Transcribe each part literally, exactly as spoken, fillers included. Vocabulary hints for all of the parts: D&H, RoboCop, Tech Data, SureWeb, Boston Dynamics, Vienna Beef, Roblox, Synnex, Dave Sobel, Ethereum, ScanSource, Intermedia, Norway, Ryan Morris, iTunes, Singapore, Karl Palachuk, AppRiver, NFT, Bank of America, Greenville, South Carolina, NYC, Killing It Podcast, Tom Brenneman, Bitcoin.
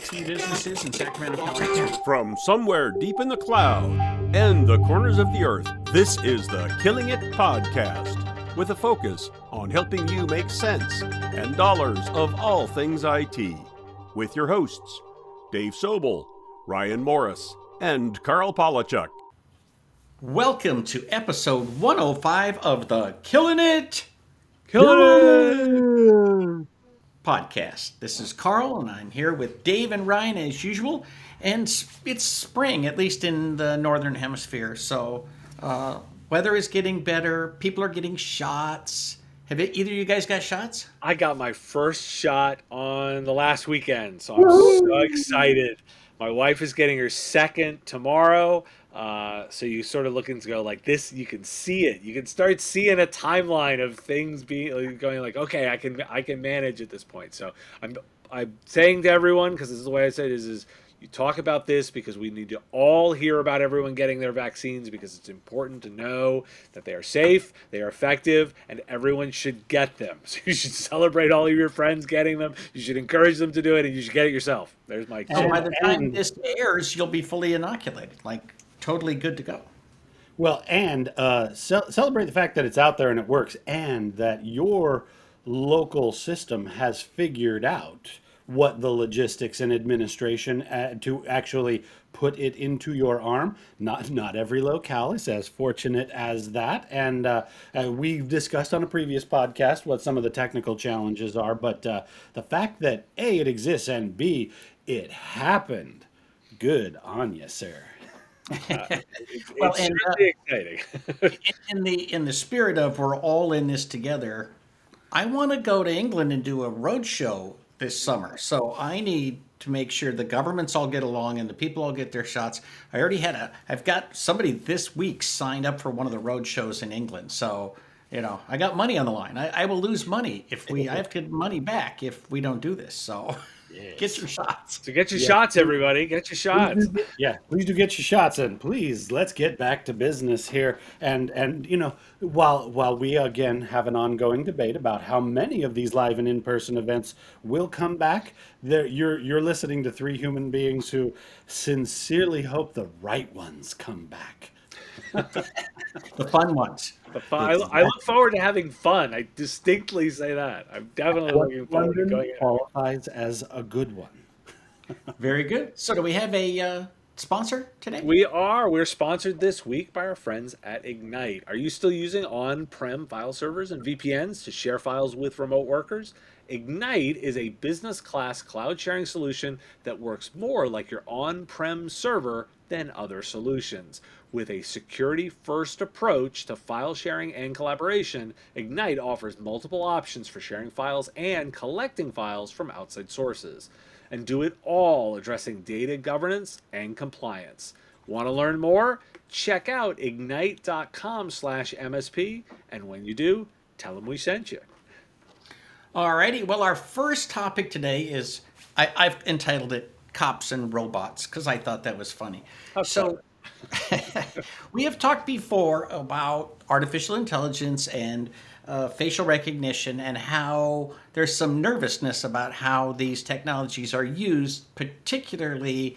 I T businesses in Sacramento, California. From somewhere deep in the cloud and the corners of the earth, this is the Killing It Podcast, with a focus on helping you make sense and dollars of all things I T, with your hosts, Dave Sobel, Ryan Morris, and Karl Palachuk. Welcome to episode one oh five of the Killing It, Killing It podcast. This is Karl, and I'm here with Dave and Ryan as usual. And it's spring, at least in the northern hemisphere. So uh, weather is getting better. People are getting shots. Have it, either of you guys got shots? I got my first shot on the last weekend, so I'm Woo! so excited. My wife is getting her second tomorrow. Uh, so you sort of looking to go like this, you can see it. You can start seeing a timeline of things being going like, okay, I can, I can manage at this point. So I'm, I'm saying to everyone, cause this is the way I said it, is, is you talk about this because we need to all hear about everyone getting their vaccines, because it's important to know that they are safe, they are effective, and everyone should get them. So you should celebrate all of your friends getting them. You should encourage them to do it, and you should get it yourself. There's my And by the time this airs, you'll be fully inoculated. Like, totally good to go. Well, and uh, ce- celebrate the fact that it's out there and it works, and that your local system has figured out what the logistics and administration uh, to actually put it into your arm. Not not every locale is as fortunate as that. And uh, uh, we've discussed on a previous podcast what some of the technical challenges are, but uh, the fact that A, it exists, and B, it happened. Good on you, sir. Uh, it's, well, it's and, really uh, exciting. in the in the spirit of we're all in this together, I want to go to England and do a road show this summer. So I need to make sure the governments all get along and the people all get their shots. I already had a. I've got somebody this week signed up for one of the road shows in England. So you know, I got money on the line. I, I will lose money if we. I have to get money back if we don't do this. So. Yes. Get your shots. So get your yeah. shots, everybody. Get your shots. Yeah, please do get your shots, and please let's get back to business here. And and you know, while while we again have an ongoing debate about how many of these live and in-person events will come back, there you're you're listening to three human beings who sincerely hope the right ones come back. The fun ones. The fun, I, I look forward to having fun. I distinctly say that. I'm definitely looking forward to going. Qualifies as a good one. Very good. So do we have a uh, sponsor today? We are. We're sponsored this week by our friends at Ignite. Are you still using on-prem file servers and V P Ns to share files with remote workers? Ignite is a business class cloud sharing solution that works more like your on-prem server than other solutions. With a security-first approach to file sharing and collaboration, Ignite offers multiple options for sharing files and collecting files from outside sources. And do it all addressing data governance and compliance. Want to learn more? Check out ignite dot com slash M S P, and when you do, tell them we sent you. All righty. Well, our first topic today is, I, I've entitled it Cops and Robots, because I thought that was funny. Okay. So we have talked before about artificial intelligence and uh, facial recognition, and how there's some nervousness about how these technologies are used, particularly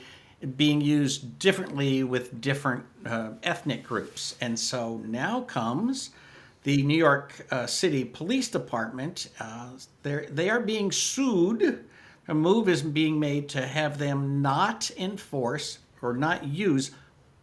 being used differently with different uh, ethnic groups. And so now comes the New York uh, City Police Department. Uh, they are being sued. A move is being made to have them not enforce or not use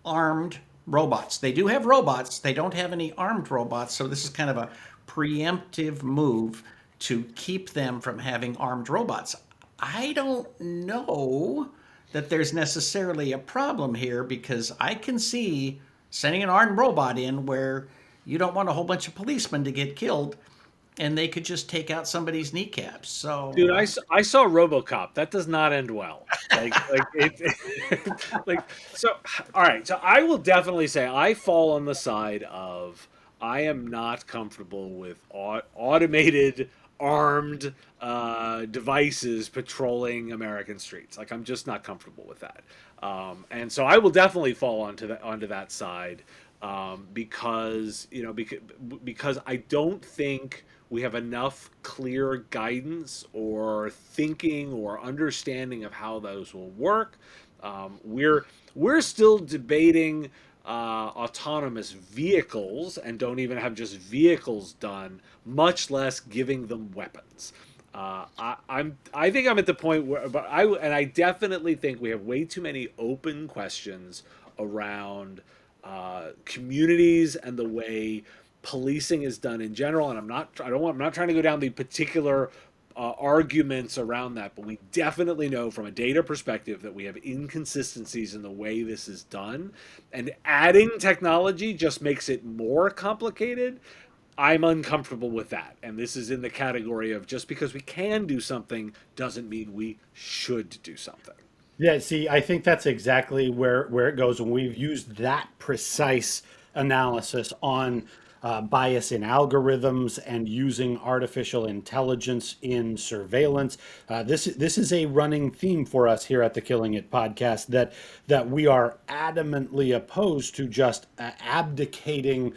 armed robots. They do have robots. They don't have any armed robots. So this is kind of a preemptive move to keep them from having armed robots. I don't know that there's necessarily a problem here, because I can see sending an armed robot in where you don't want a whole bunch of policemen to get killed, and they could just take out somebody's kneecaps. So, dude, I, I saw RoboCop. That does not end well. Like, like, it, like, so, all right. So I will definitely say I fall on the side of I am not comfortable with au- automated armed uh, devices patrolling American streets. Like, I'm just not comfortable with that. Um, and so I will definitely fall onto that, onto that side. um, because, you know, because, because I don't think we have enough clear guidance or thinking or understanding of how those will work. Um, we're we're still debating uh, autonomous vehicles and don't even have just vehicles done, much less giving them weapons. Uh, I, I'm I think I'm at the point where, but I and I definitely think we have way too many open questions around uh, communities and the way policing is done in general. And I'm not I don't want, I'm not trying to go down the particular Uh, arguments around that, but we definitely know from a data perspective that we have inconsistencies in the way this is done, and adding technology just makes it more complicated. I'm uncomfortable with that, and this is in the category of just because we can do something doesn't mean we should do something. Yeah, see, I think that's exactly where where it goes, and we've used that precise analysis on Uh, bias in algorithms and using artificial intelligence in surveillance. Uh, this this is a running theme for us here at the Killing It podcast, that that we are adamantly opposed to just uh, abdicating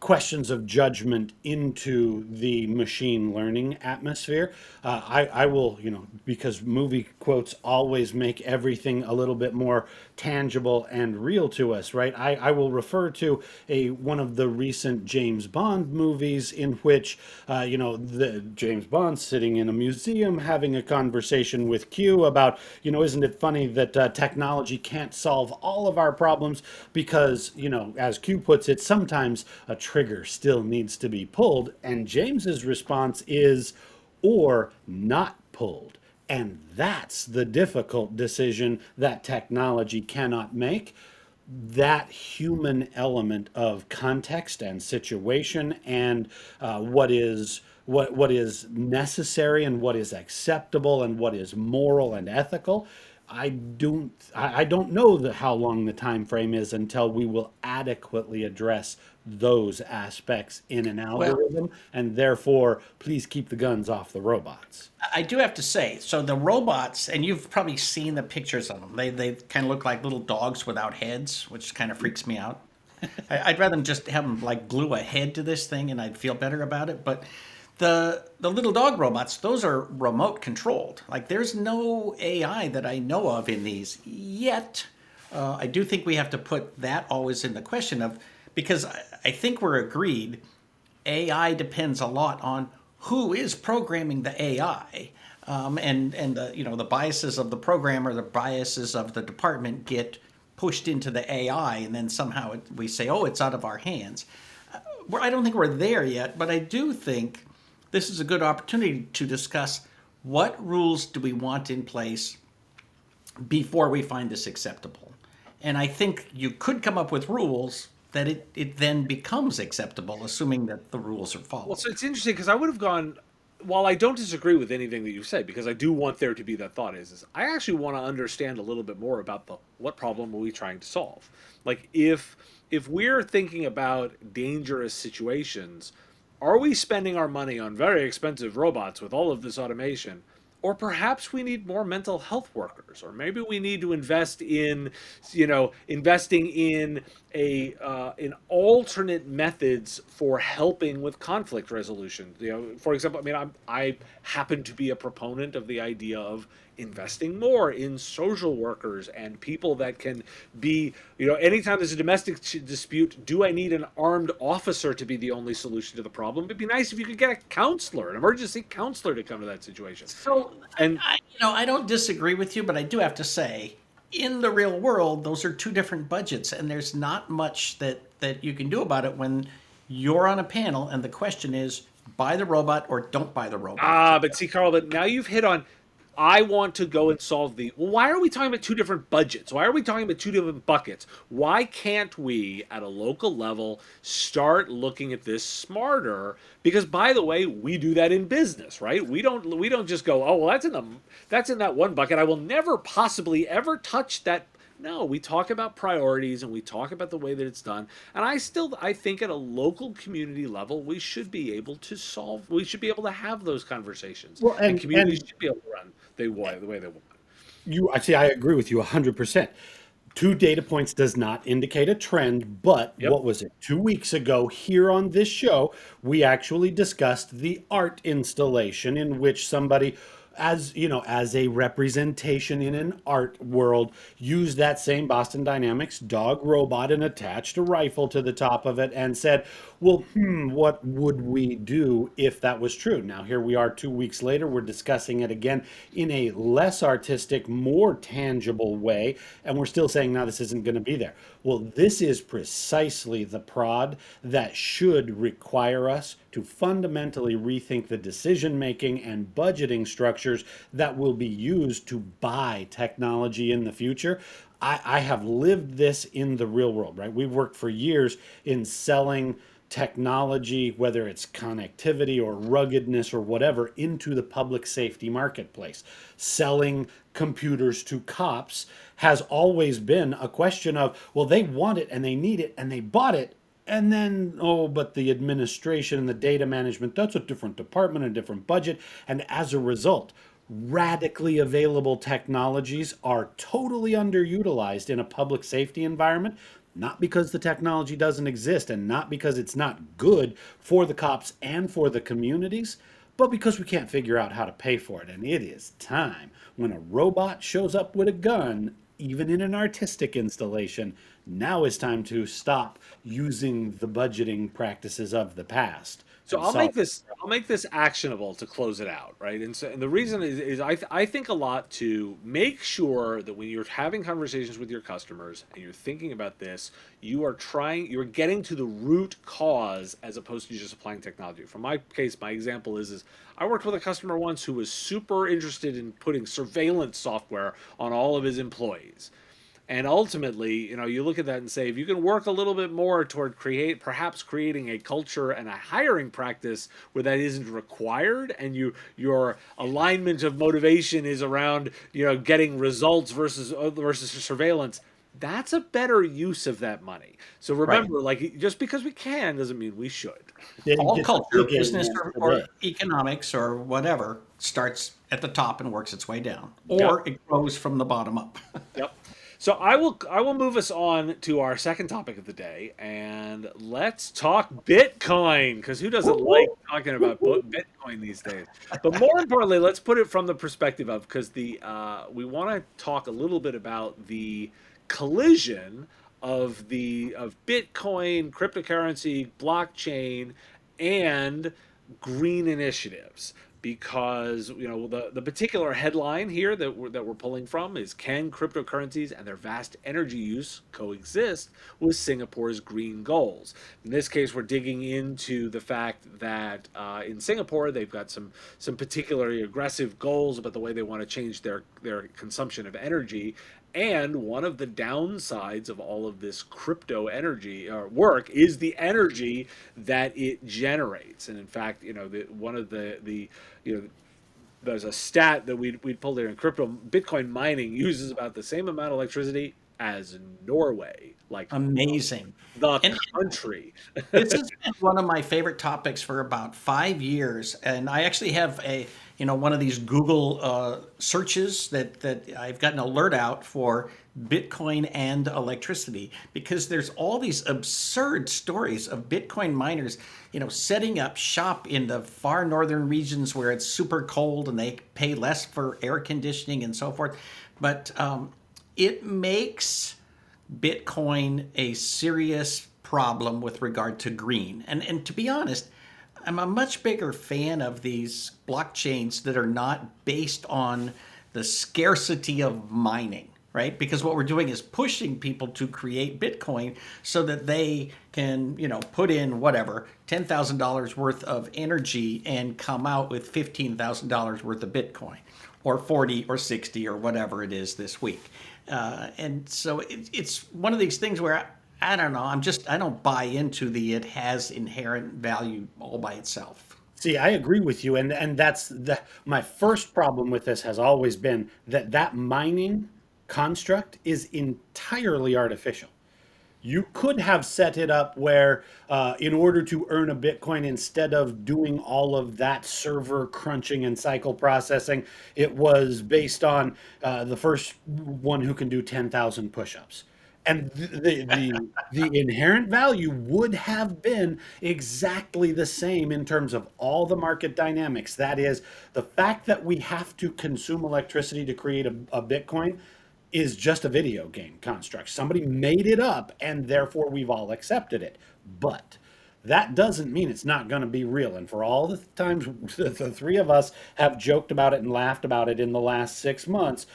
questions of judgment into the machine learning atmosphere. Uh, I, I will, you know, because movie quotes always make everything a little bit more tangible and real to us, right? I, I will refer to a one of the recent James Bond movies in which, uh, you know, the James Bond sitting in a museum having a conversation with Q about, you know, isn't it funny that uh, technology can't solve all of our problems because, you know, as Q puts it, sometimes a trigger still needs to be pulled. And James's response is, or not pulled. And that's the difficult decision that technology cannot make. That human element of context and situation and uh, what is what what is necessary and what is acceptable and what is moral and ethical, I don't I don't know the, how long the time frame is until we will adequately address those aspects in an algorithm, well, and therefore, please keep the guns off the robots. I do have to say, so the robots, and you've probably seen the pictures of them. They they kind of look like little dogs without heads, which kind of freaks me out. I'd rather just have them like glue a head to this thing, and I'd feel better about it. But The the little dog robots, those are remote controlled. Like there's no A I that I know of in these yet. Uh, I do think we have to put that always in the question of, because I, I think we're agreed, A I depends a lot on who is programming the A I, um, and and the, you know, the biases of the programmer, the biases of the department get pushed into the A I, and then somehow it, we say, oh, it's out of our hands. Uh, we're, I don't think we're there yet, but I do think this is a good opportunity to discuss what rules do we want in place before we find this acceptable. And I think you could come up with rules that it, it then becomes acceptable, assuming that the rules are followed. Well, so it's interesting because I would have gone, while I don't disagree with anything that you said, because I do want there to be that thought, is, is I actually want to understand a little bit more about the what problem are we trying to solve. Like if if we're thinking about dangerous situations, are we spending our money on very expensive robots with all of this automation? Or perhaps we need more mental health workers, or maybe we need to invest in, you know, investing in a uh, in alternate methods for helping with conflict resolution. You know, for example, I mean, I'm, I happen to be a proponent of the idea of investing more in social workers and people that can be, you know, anytime there's a domestic dispute, do I need an armed officer to be the only solution to the problem? It'd be nice if you could get a counselor, an emergency counselor to come to that situation. So, and I, you know, I don't disagree with you, but I do have to say, in the real world, those are two different budgets, and there's not much that, that you can do about it when you're on a panel and the question is, buy the robot or don't buy the robot. Ah, but see, Karl, but now you've hit on, I want to go and solve the, well, why are we talking about two different budgets? Why are we talking about two different buckets? Why can't we, at a local level, start looking at this smarter? Because, by the way, we do that in business, right? We don't we don't just go, oh, well, that's in the that's in that one bucket. I will never possibly ever touch that. No, we talk about priorities and we talk about the way that it's done. And I still, I think at a local community level, we should be able to solve, we should be able to have those conversations. Well, and, and communities and, should be able to run they, the way they want. You, I see, I agree with you one hundred percent. Two data points does not indicate a trend, but yep. what was it? Two weeks ago here on this show, we actually discussed the art installation in which somebody, as you know, as a representation in an art world, used that same Boston Dynamics dog robot and attached a rifle to the top of it and said, well, hmm, what would we do if that was true? Now, here we are two weeks later, we're discussing it again in a less artistic, more tangible way, and we're still saying, no, this isn't going to be there. Well, this is precisely the prod that should require us to fundamentally rethink the decision-making and budgeting structures that will be used to buy technology in the future. I, I have lived this in the real world, right? We've worked for years in selling technology, whether it's connectivity or ruggedness or whatever, into the public safety marketplace. Selling computers to cops has always been a question of, well, they want it and they need it and they bought it. And then, oh, but the administration and the data management, that's a different department, a different budget. And as a result, radically available technologies are totally underutilized in a public safety environment, not because the technology doesn't exist and not because it's not good for the cops and for the communities, but because we can't figure out how to pay for it. And it is time when a robot shows up with a gun, even in an artistic installation, now is time to stop using the budgeting practices of the past. So I'll make this I'll make this actionable to close it out, right? And so and the reason is, is I th- I think a lot to make sure that when you're having conversations with your customers and you're thinking about this, you are trying you're getting to the root cause as opposed to just applying technology. For my case, my example is is I worked with a customer once who was super interested in putting surveillance software on all of his employees. And ultimately, you know, you look at that and say, if you can work a little bit more toward create, perhaps creating a culture and a hiring practice where that isn't required, and you your alignment of motivation is around, you know, getting results versus versus surveillance, that's a better use of that money. So remember, right. like just because we can doesn't mean we should. It All culture, business, or, or economics, or whatever, starts at the top and works its way down, or yep. it grows from the bottom up. Yep. So I will I will move us on to our second topic of the day, and let's talk Bitcoin, because who doesn't like talking about Bitcoin these days? But more importantly, let's put it from the perspective of, because the uh, we want to talk a little bit about the collision of the of Bitcoin, cryptocurrency, blockchain, and green initiatives. Because, you know, the, the particular headline here that we're, that we're pulling from is, can cryptocurrencies and their vast energy use coexist with Singapore's green goals? In this case, we're digging into the fact that uh, in Singapore, they've got some some particularly aggressive goals about the way they want to change their, their consumption of energy. And one of the downsides of all of this crypto energy or work is the energy that it generates. And in fact, you know, the, one of the, the, you know, there's a stat that we we pulled there in crypto. Bitcoin mining uses about the same amount of electricity as Norway. Like amazing, the and country. This has been one of my favorite topics for about five years, and I actually have a you know one of these Google uh, searches that that I've got an alert out for Bitcoin and electricity, because there's all these absurd stories of Bitcoin miners, you know, setting up shop in the far northern regions where it's super cold and they pay less for air conditioning and so forth, but um, it makes Bitcoin a serious problem with regard to green. And and to be honest, I'm a much bigger fan of these blockchains that are not based on the scarcity of mining, right? Because what we're doing is pushing people to create Bitcoin so that they can, you know, put in whatever, ten thousand dollars worth of energy and come out with fifteen thousand dollars worth of Bitcoin, or forty or sixty or whatever it is this week. Uh, and so it, it's one of these things where I, I don't know, I'm just, I don't buy into the it has inherent value all by itself. See, I agree with you. And, and that's the, my first problem with this has always been that that mining construct is entirely artificial. you could have set it up where uh, in order to earn a Bitcoin, instead of doing all of that server crunching and cycle processing, it was based on uh, the first one who can do ten thousand push-ups. And the, the, the inherent value would have been exactly the same in terms of all the market dynamics. That is, the fact that we have to consume electricity to create a, a Bitcoin is just a video game construct. Somebody made it up, and therefore we've all accepted it. But that doesn't mean it's not going to be real. And for all the times the three of us have joked about it and laughed about it in the last six months,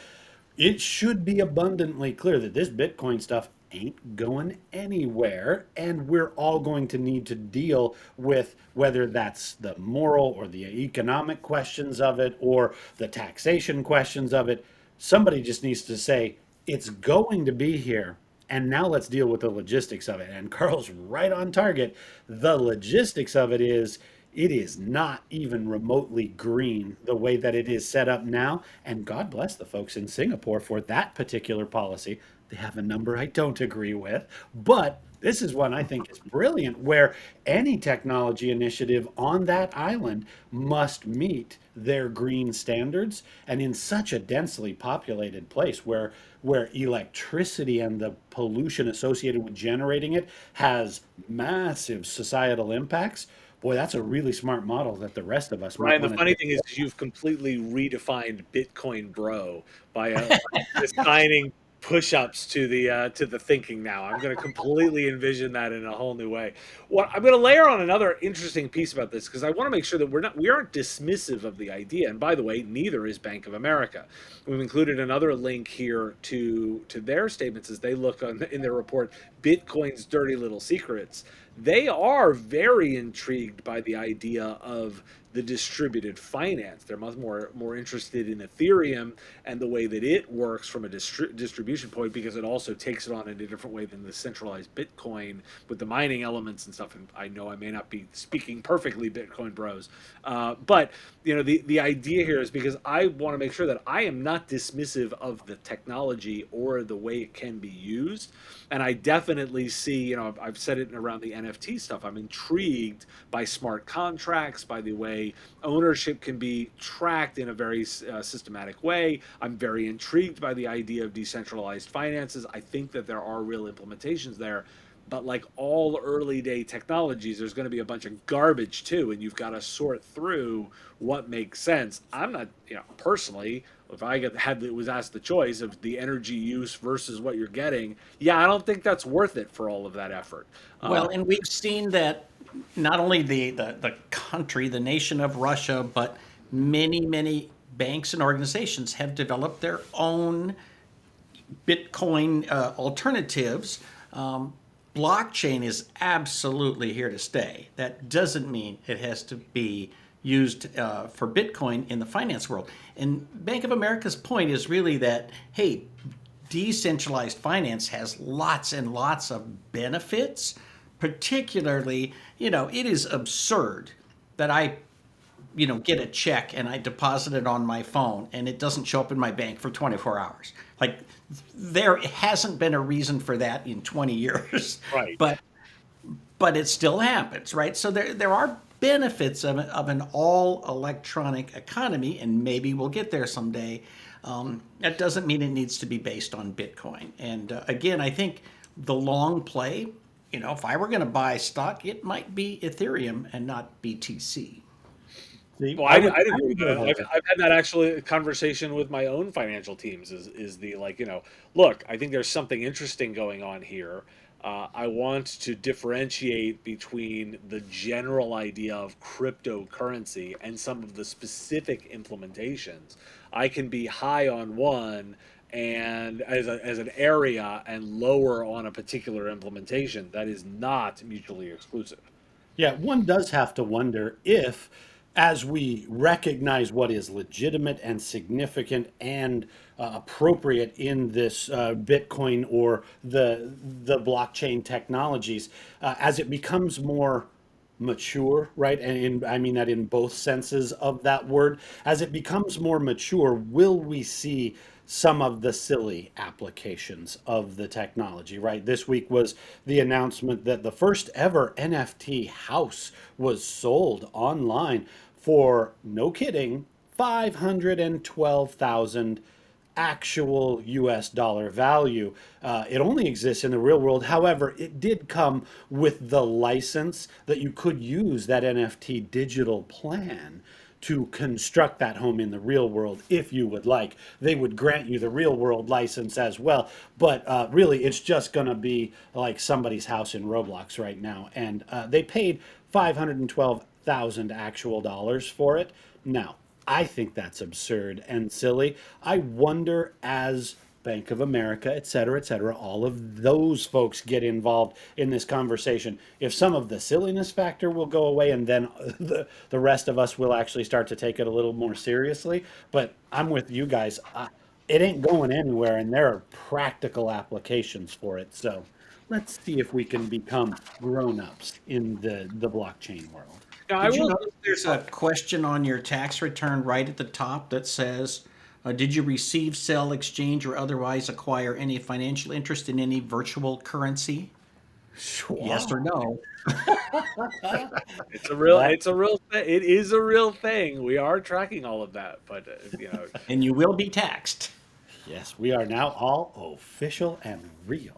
it should be abundantly clear that this Bitcoin stuff ain't going anywhere, and we're all going to need to deal with whether that's the moral or the economic questions of it or the taxation questions of it. Somebody just needs to say, it's going to be here, and now let's deal with the logistics of it. And Karl's right on target. The logistics of it is, it is not even remotely green the way that it is set up now. And God bless the folks in Singapore for that particular policy. They have a number I don't agree with, but this is one I think is brilliant, where any technology initiative on that island must meet their green standards. And in such a densely populated place where where electricity and the pollution associated with generating it has massive societal impacts, boy, that's a really smart model that the rest of us might Ryan, the funny thing is, is you've completely redefined Bitcoin bro by uh, assigning push-ups to the uh, to the thinking now. I'm going to completely envision that in a whole new way. Well, I'm going to layer on another interesting piece about this, because I want to make sure that we're not we aren't dismissive of the idea. And by the way, neither is Bank of America. We've included another link here to to their statements as they look on in their report, Bitcoin's Dirty Little Secrets. They are very intrigued by the idea of the distributed finance. They're much more more interested in Ethereum and the way that it works from a distri- distribution point, because it also takes it on in a different way than the centralized Bitcoin with the mining elements and stuff. And I know I may not be speaking perfectly Bitcoin bros, uh, but you know, the, the idea here is, because I want to make sure that I am not dismissive of the technology or the way it can be used. And I definitely see, you know, I've, I've said it around the N F T stuff. I'm intrigued by smart contracts, by the way ownership can be tracked in a very uh, systematic way. I'm very intrigued by the idea of decentralized finances. I think that there are real implementations there, but like all early day technologies, there's going to be a bunch of garbage too, and you've got to sort through what makes sense. I'm not, you know, personally, if I got, had was asked the choice of the energy use versus what you're getting, yeah, I don't think that's worth it for all of that effort. Well, uh, and we've seen that not only the, the, the country, the nation of Russia, but many, many banks and organizations have developed their own Bitcoin uh, alternatives. Um, blockchain is absolutely here to stay. That doesn't mean it has to be used uh, for Bitcoin in the finance world. And Bank of America's point is really that, hey, decentralized finance has lots and lots of benefits. Particularly, you know, it is absurd that I, you know, get a check and I deposit it on my phone and it doesn't show up in my bank for twenty-four hours. Like, there hasn't been a reason for that in twenty years, right? But but it still happens, right? So there there are benefits of, of an all electronic economy, and maybe we'll get there someday. Um, that doesn't mean it needs to be based on Bitcoin. And uh, again, I think the long play. You know, if I were going to buy stock, it might be Ethereum and not B T C. Well, I, I, would, I agree with that. I've, I've had that actually conversation with my own financial teams is, is the like, you know, look, I think there's something interesting going on here. Uh, I want to differentiate between the general idea of cryptocurrency and some of the specific implementations. I can be high on one and as a, as an area and lower on a particular implementation. That is not mutually exclusive. Yeah, one does have to wonder if, as we recognize what is legitimate and significant and uh, appropriate in this uh, Bitcoin or the the blockchain technologies, uh, as it becomes more mature, right? And in, I mean that in both senses of that word. As it becomes more mature, will we see some of the silly applications of the technology, right? This week was the announcement that the first ever N F T house was sold online for, no kidding, five hundred twelve thousand actual U S dollar value. Uh, it only exists in the real world. However, it did come with the license that you could use that N F T digital plan to construct that home in the real world if you would like. They would grant you the real world license as well. But uh, really, it's just gonna be like somebody's house in Roblox right now. And uh, they paid five hundred twelve thousand actual dollars for it. Now, I think that's absurd and silly. I wonder, as Bank of America, et cetera, et cetera, all of those folks get involved in this conversation, if some of the silliness factor will go away, and then the, the rest of us will actually start to take it a little more seriously. But I'm with you guys. Uh, it ain't going anywhere, and there are practical applications for it. So let's see if we can become grown-ups in the, the blockchain world. Now, I will notice there's a question on your tax return right at the top that says, Uh, did you receive, sell, exchange, or otherwise acquire any financial interest in any virtual currency? Sure. Yes or no? It's a real. It's a real. Th- it is a real thing. We are tracking all of that, but uh, you know. And you will be taxed. Yes, we are now all official and real.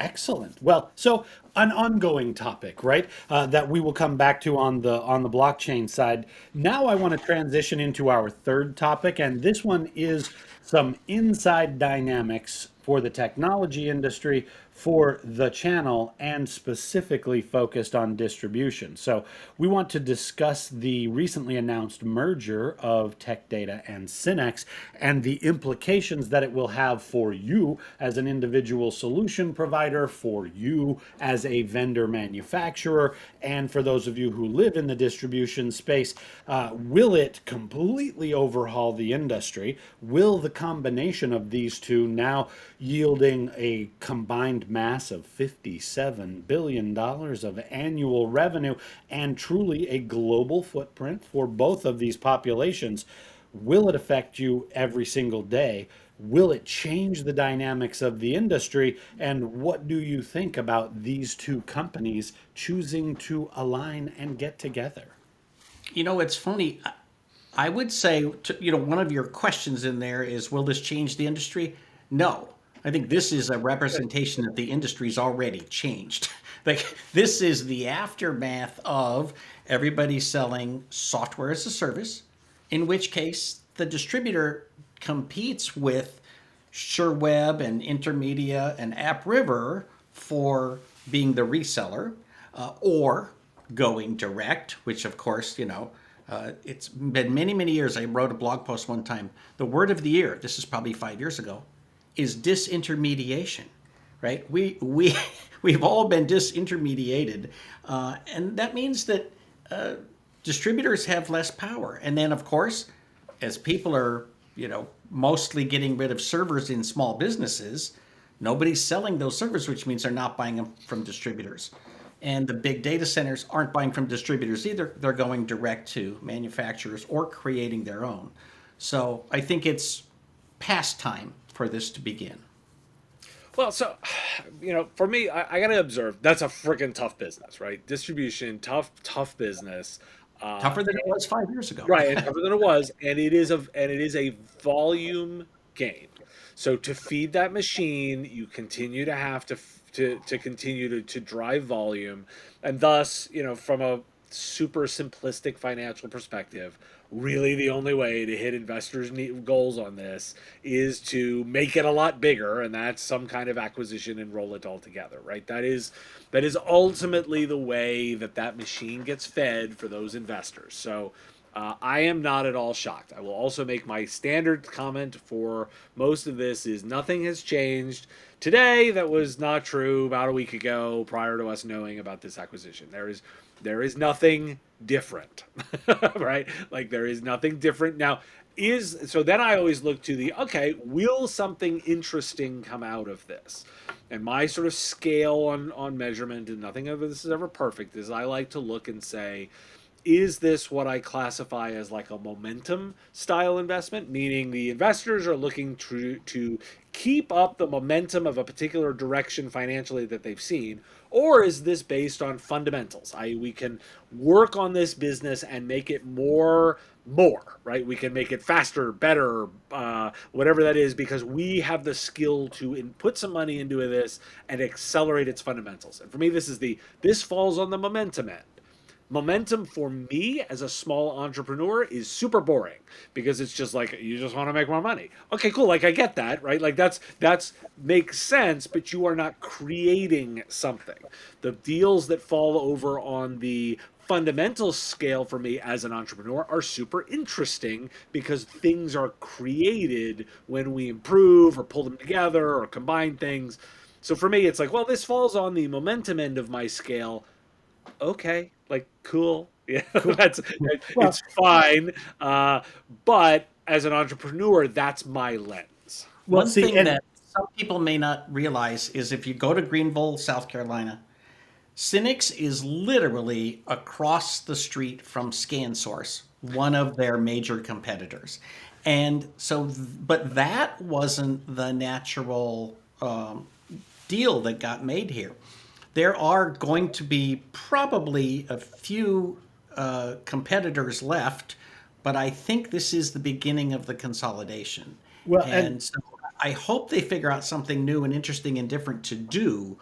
Excellent. Well, so an ongoing topic, right, uh, that we will come back to on the on the blockchain side. Now I want to transition into our third topic, and this one is some inside dynamics for the technology industry, for the channel, and specifically focused on distribution. So we want to discuss the recently announced merger of Tech Data and Synnex and the implications that it will have for you as an individual solution provider, for you as a vendor manufacturer, and for those of you who live in the distribution space. Uh, will it completely overhaul the industry? Will the combination of these two, now yielding a combined mass of fifty-seven billion dollars of annual revenue and truly a global footprint for both of these populations, will it affect you every single day? Will it change the dynamics of the industry? And what do you think about these two companies choosing to align and get together? You know, it's funny. I would say, to, you know, one of your questions in there is, will this change the industry? No. I think this is a representation that the industry's already changed. Like, this is the aftermath of everybody selling software as a service, in which case the distributor competes with SureWeb and Intermedia and AppRiver for being the reseller, uh, or going direct, which of course, you know, Uh, it's been many, many years. I wrote a blog post one time. The word of the year, this is probably five years ago, is disintermediation, right? We, we, we've all been disintermediated. Uh, and that means that uh, distributors have less power. And then, of course, as people are, you know, mostly getting rid of servers in small businesses, nobody's selling those servers, which means they're not buying them from distributors. And the big data centers aren't buying from distributors either. They're going direct to manufacturers or creating their own. So I think it's past time for this to begin. Well, so, you know, for me, I, I got to observe, that's a freaking tough business, right? Distribution, tough, tough business. Uh, tougher than it was five years ago. Right, and tougher than it was. And it is a, and it is a volume game. So to feed that machine, you continue to have to to to continue to, to drive volume, and thus, you know, from a super simplistic financial perspective, really the only way to hit investors' goals on this is to make it a lot bigger, and that's some kind of acquisition and roll it all together, right? That is that is ultimately the way that that machine gets fed for those investors. So Uh, I am not at all shocked. I will also make my standard comment for most of this is nothing has changed today that was not true about a week ago prior to us knowing about this acquisition. There is there is nothing different, right? Like there is nothing different. Now, is so then I always look to the, okay, will something interesting come out of this? And my sort of scale on, on measurement, and nothing of this is ever perfect, is I like to look and say, is this what I classify as like a momentum style investment? Meaning the investors are looking to, to keep up the momentum of a particular direction financially that they've seen, or is this based on fundamentals? that is we can work on this business and make it more, more, right? We can make it faster, better, uh, whatever that is, because we have the skill to in, put some money into this and accelerate its fundamentals. And for me, this is the, this falls on the momentum end. Momentum for me as a small entrepreneur is super boring because it's just like, you just want to make more money. Okay, cool. Like I get that, right? Like that's, that's makes sense, but you are not creating something. The deals that fall over on the fundamental scale for me as an entrepreneur are super interesting because things are created when we improve or pull them together or combine things. So for me, it's like, well, this falls on the momentum end of my scale. Okay. Like, cool. Yeah, that's, it's fine. Uh, but as an entrepreneur, that's my lens. Well, One see, thing and- that some people may not realize is if you go to Greenville, South Carolina, Synnex is literally across the street from ScanSource, one of their major competitors. And so, but that wasn't the natural um, deal that got made here. There are going to be probably a few uh, competitors left, but I think this is the beginning of the consolidation. Well, and, and so I hope they figure out something new and interesting and different to do.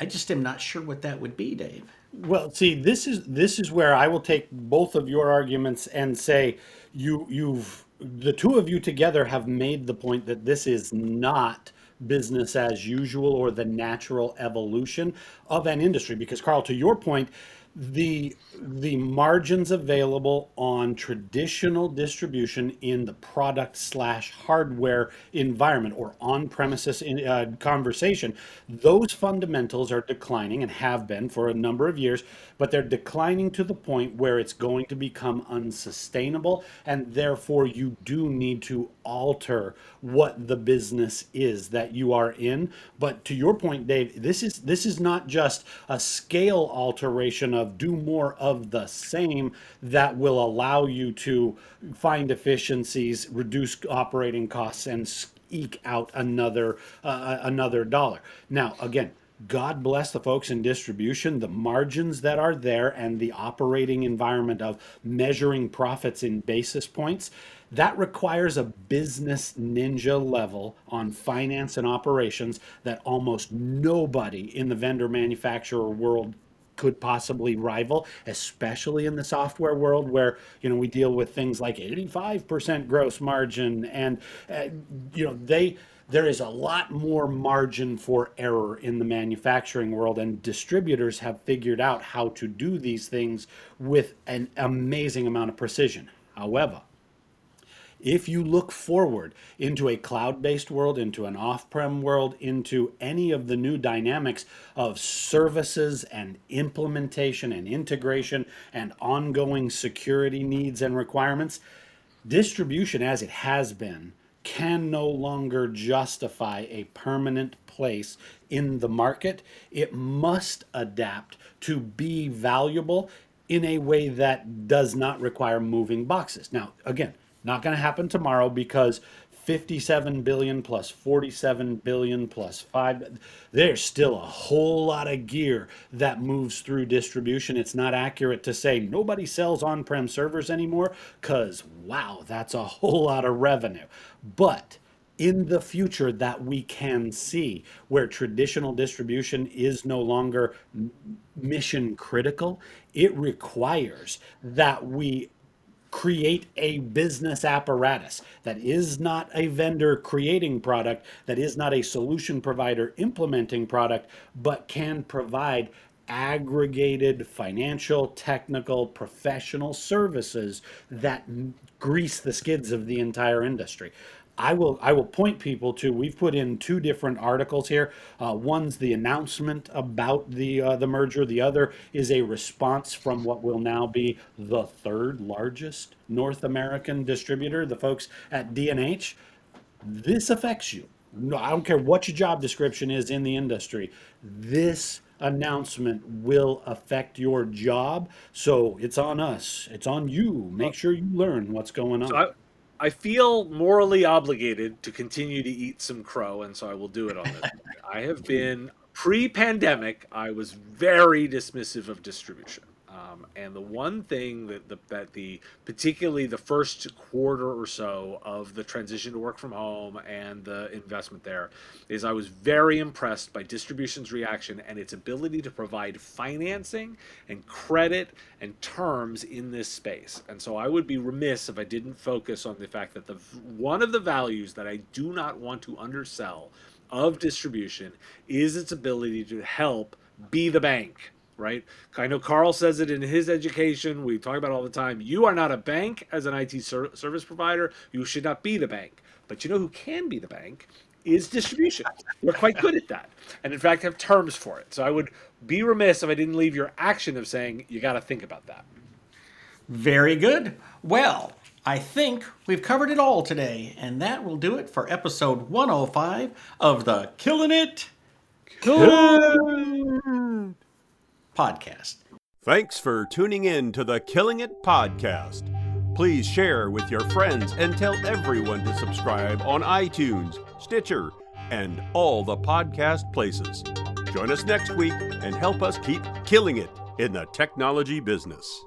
I just am not sure what that would be, Dave. Well, see, this is this is where I will take both of your arguments and say you you've the two of you together have made the point that this is not business as usual or the natural evolution of an industry, because Karl, to your point, the the margins available on traditional distribution in the product slash hardware environment or on-premises in, uh, conversation, those fundamentals are declining and have been for a number of years, but they're declining to the point where it's going to become unsustainable, and therefore you do need to alter what the business is that you are in. But to your point, Dave, this is this is not just a scale alteration of do more of the same that will allow you to find efficiencies, reduce operating costs, and eke out another uh, another dollar. Now, again, God bless the folks in distribution, the margins that are there and the operating environment of measuring profits in basis points. That requires a business ninja level on finance and operations that almost nobody in the vendor manufacturer world could possibly rival, especially in the software world where, you know, we deal with things like eighty-five percent gross margin and, uh, you know, they there is a lot more margin for error in the manufacturing world, and distributors have figured out how to do these things with an amazing amount of precision. However, if you look forward into a cloud-based world, into an off-prem world, into any of the new dynamics of services and implementation and integration and ongoing security needs and requirements, distribution as it has been can no longer justify a permanent place in the market. It must adapt to be valuable in a way that does not require moving boxes. Now, again, not going to happen tomorrow because fifty-seven billion plus forty-seven billion plus five, there's still a whole lot of gear that moves through distribution. It's not accurate to say nobody sells on-prem servers anymore because, wow, that's a whole lot of revenue. But in the future that we can see where traditional distribution is no longer mission critical, it requires that we create a business apparatus that is not a vendor creating product, that is not a solution provider implementing product, but can provide aggregated financial, technical, professional services that grease the skids of the entire industry. I will I will point people to, we've put in two different articles here. Uh, one's the announcement about the uh, the merger. The other is a response from what will now be the third largest North American distributor, the folks at D and H. This affects you. No, I don't care what your job description is in the industry. This announcement will affect your job. So it's on us. It's on you. Make sure you learn what's going on. So I- I feel morally obligated to continue to eat some crow, and so I will do it on this. I have been, pre-pandemic, I was very dismissive of distribution. Um, and the one thing that the, that the, particularly the first quarter or so of the transition to work from home and the investment there, is I was very impressed by distribution's reaction and its ability to provide financing and credit and terms in this space. And so I would be remiss if I didn't focus on the fact that the one of the values that I do not want to undersell of distribution is its ability to help be the bank. Right? I know Karl says it in his education. We talk about it all the time. You are not a bank as an I T ser- service provider. You should not be the bank. But you know who can be the bank is distribution. We're quite good at that. And in fact, have terms for it. So I would be remiss if I didn't leave your action of saying you got to think about that. Very good. Well, I think we've covered it all today. And that will do it for episode one oh five of the Killing It Cool. Podcast. Thanks for tuning in to the Killing It Podcast. Please share with your friends and tell everyone to subscribe on iTunes, Stitcher, and all the podcast places. Join us next week and help us keep killing it in the technology business.